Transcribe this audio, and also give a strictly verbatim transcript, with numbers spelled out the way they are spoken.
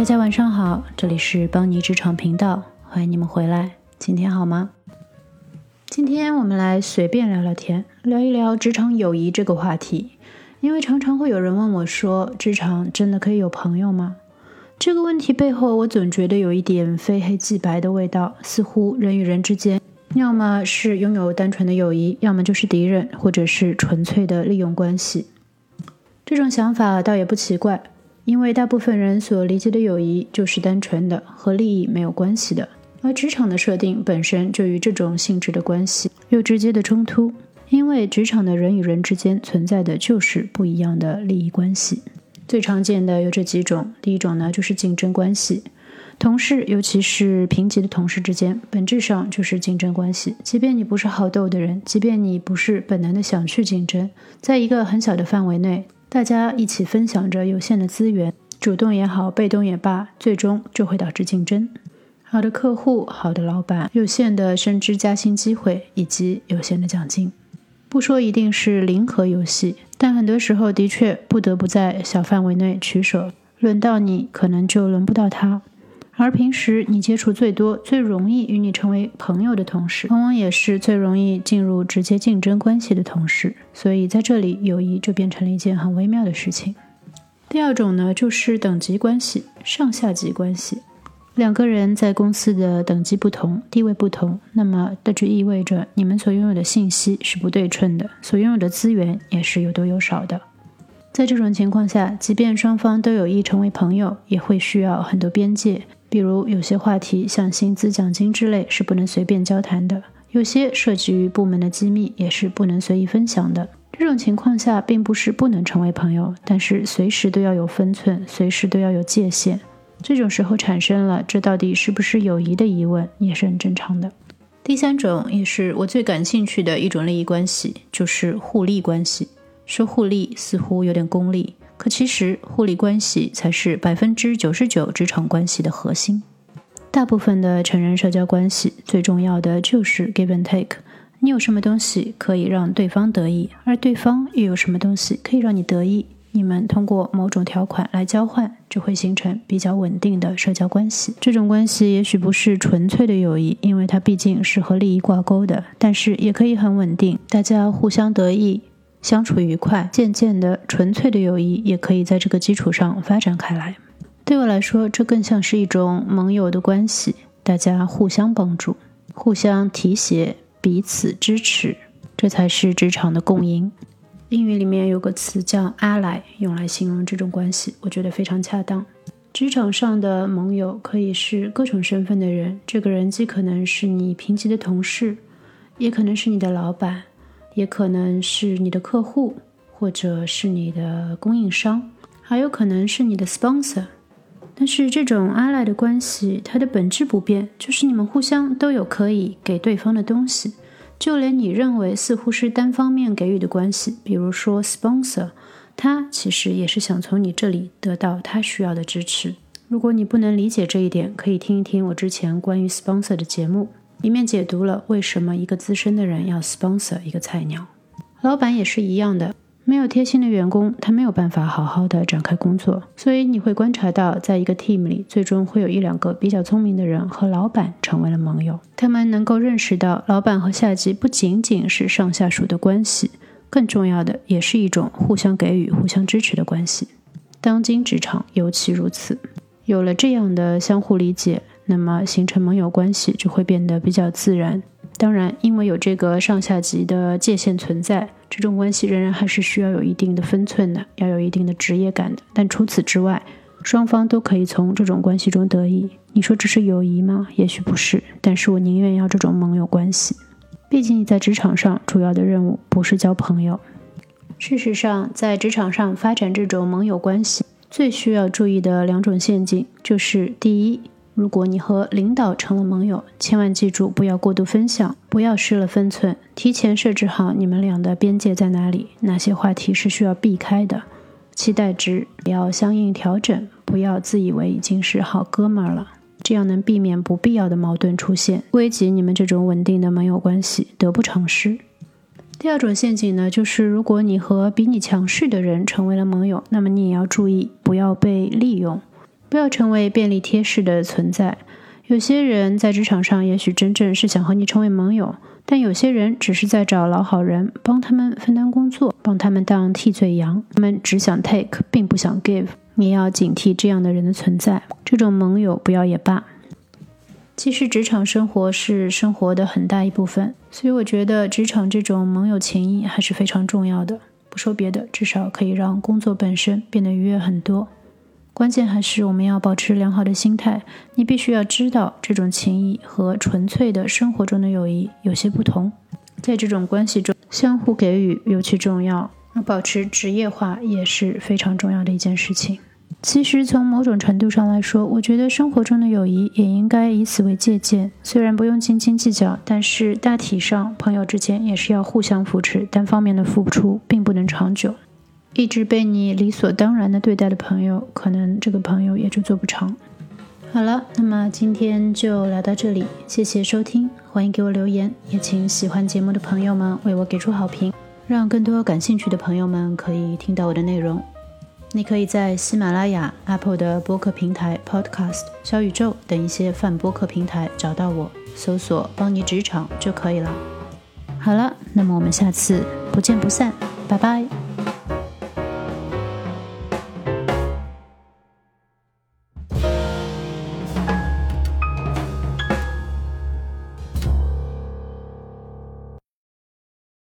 大家晚上好，这里是邦尼职场频道，欢迎你们回来。今天好吗？今天我们来随便聊聊天，聊一聊职场友谊这个话题。因为常常会有人问我说，职场真的可以有朋友吗？这个问题背后，我总觉得有一点非黑即白的味道，似乎人与人之间要么是拥有单纯的友谊，要么就是敌人，或者是纯粹的利用关系。这种想法倒也不奇怪，因为大部分人所理解的友谊就是单纯的，和利益没有关系的，而职场的设定本身就与这种性质的关系有直接的冲突，因为职场的人与人之间存在的就是不一样的利益关系。最常见的有这几种，第一种呢就是竞争关系。同事，尤其是平级的同事之间，本质上就是竞争关系。即便你不是好斗的人，即便你不是本能的想去竞争，在一个很小的范围内，大家一起分享着有限的资源，主动也好，被动也罢，最终就会导致竞争。好的客户，好的老板，有限的升职加薪机会，以及有限的奖金。不说一定是零和游戏，但很多时候的确不得不在小范围内取舍，轮到你可能就轮不到他。而平时你接触最多、最容易与你成为朋友的同事，往往也是最容易进入直接竞争关系的同事，所以在这里友谊就变成了一件很微妙的事情。第二种呢，就是等级关系、上下级关系。两个人在公司的等级不同、地位不同，那么这就意味着你们所拥有的信息是不对称的，所拥有的资源也是有多有少的。在这种情况下，即便双方都有意成为朋友，也会需要很多边界，比如有些话题像薪资、奖金之类是不能随便交谈的，有些涉及于部门的机密也是不能随意分享的。这种情况下并不是不能成为朋友，但是随时都要有分寸，随时都要有界限。这种时候产生了这到底是不是友谊的疑问，也是很正常的。第三种也是我最感兴趣的一种利益关系，就是互利关系。说互利似乎有点功利，可其实互利关系才是 百分之九十九 职场关系的核心。大部分的成人社交关系最重要的就是 give and take， 你有什么东西可以让对方得意，而对方又有什么东西可以让你得意，你们通过某种条款来交换，就会形成比较稳定的社交关系。这种关系也许不是纯粹的友谊，因为它毕竟是和利益挂钩的，但是也可以很稳定，大家互相得意，相处愉快，渐渐的纯粹的友谊也可以在这个基础上发展开来。对我来说，这更像是一种盟友的关系，大家互相帮助，互相提携，彼此支持，这才是职场的共赢。英语里面有个词叫 ally， 用来形容这种关系，我觉得非常恰当。职场上的盟友可以是各种身份的人，这个人既可能是你平级的同事，也可能是你的老板，也可能是你的客户，或者是你的供应商，还有可能是你的 sponsor。 但是这种 ally 的关系，它的本质不变，就是你们互相都有可以给对方的东西。就连你认为似乎是单方面给予的关系，比如说 sponsor， 他其实也是想从你这里得到他需要的支持。如果你不能理解这一点，可以听一听我之前关于 sponsor 的节目，里面解读了为什么一个资深的人要 sponsor 一个菜鸟。老板也是一样的，没有贴心的员工，他没有办法好好的展开工作。所以你会观察到，在一个 team 里，最终会有一两个比较聪明的人和老板成为了盟友。他们能够认识到，老板和下级不仅仅是上下属的关系，更重要的也是一种互相给予、互相支持的关系。当今职场尤其如此，有了这样的相互理解，那么形成盟友关系就会变得比较自然。当然，因为有这个上下级的界限存在，这种关系仍然还是需要有一定的分寸的，要有一定的职业感的。但除此之外，双方都可以从这种关系中得益。你说这是友谊吗？也许不是，但是我宁愿要这种盟友关系。毕竟你在职场上主要的任务不是交朋友。事实上，在职场上发展这种盟友关系，最需要注意的两种陷阱就是：第一，如果你和领导成了盟友，千万记住不要过度分享，不要失了分寸，提前设置好你们俩的边界在哪里，哪些话题是需要避开的，期待值也要相应调整，不要自以为已经是好哥们儿了，这样能避免不必要的矛盾出现，危及你们这种稳定的盟友关系，得不偿失。第二种陷阱呢，就是如果你和比你强势的人成为了盟友，那么你也要注意不要被利用。不要成为便利贴式的存在。有些人在职场上也许真正是想和你成为盟友，但有些人只是在找老好人，帮他们分担工作，帮他们当替罪羊。他们只想 take， 并不想 give。你要警惕这样的人的存在，这种盟友不要也罢。其实职场生活是生活的很大一部分，所以我觉得职场这种盟友情谊还是非常重要的。不说别的，至少可以让工作本身变得愉悦很多。关键还是我们要保持良好的心态，你必须要知道这种情谊和纯粹的生活中的友谊有些不同，在这种关系中相互给予尤其重要，保持职业化也是非常重要的一件事情。其实从某种程度上来说，我觉得生活中的友谊也应该以此为借鉴，虽然不用斤斤计较，但是大体上朋友之间也是要互相扶持，单方面的付出并不能长久。一直被你理所当然的对待的朋友，可能这个朋友也就做不长。好了，那么今天就聊到这里，谢谢收听，欢迎给我留言，也请喜欢节目的朋友们为我给出好评，让更多感兴趣的朋友们可以听到我的内容。你可以在喜马拉雅、Apple 的播客平台 Podcast、 小宇宙等一些泛播客平台找到我，搜索帮你职场就可以了。好了，那么我们下次不见不散，拜拜。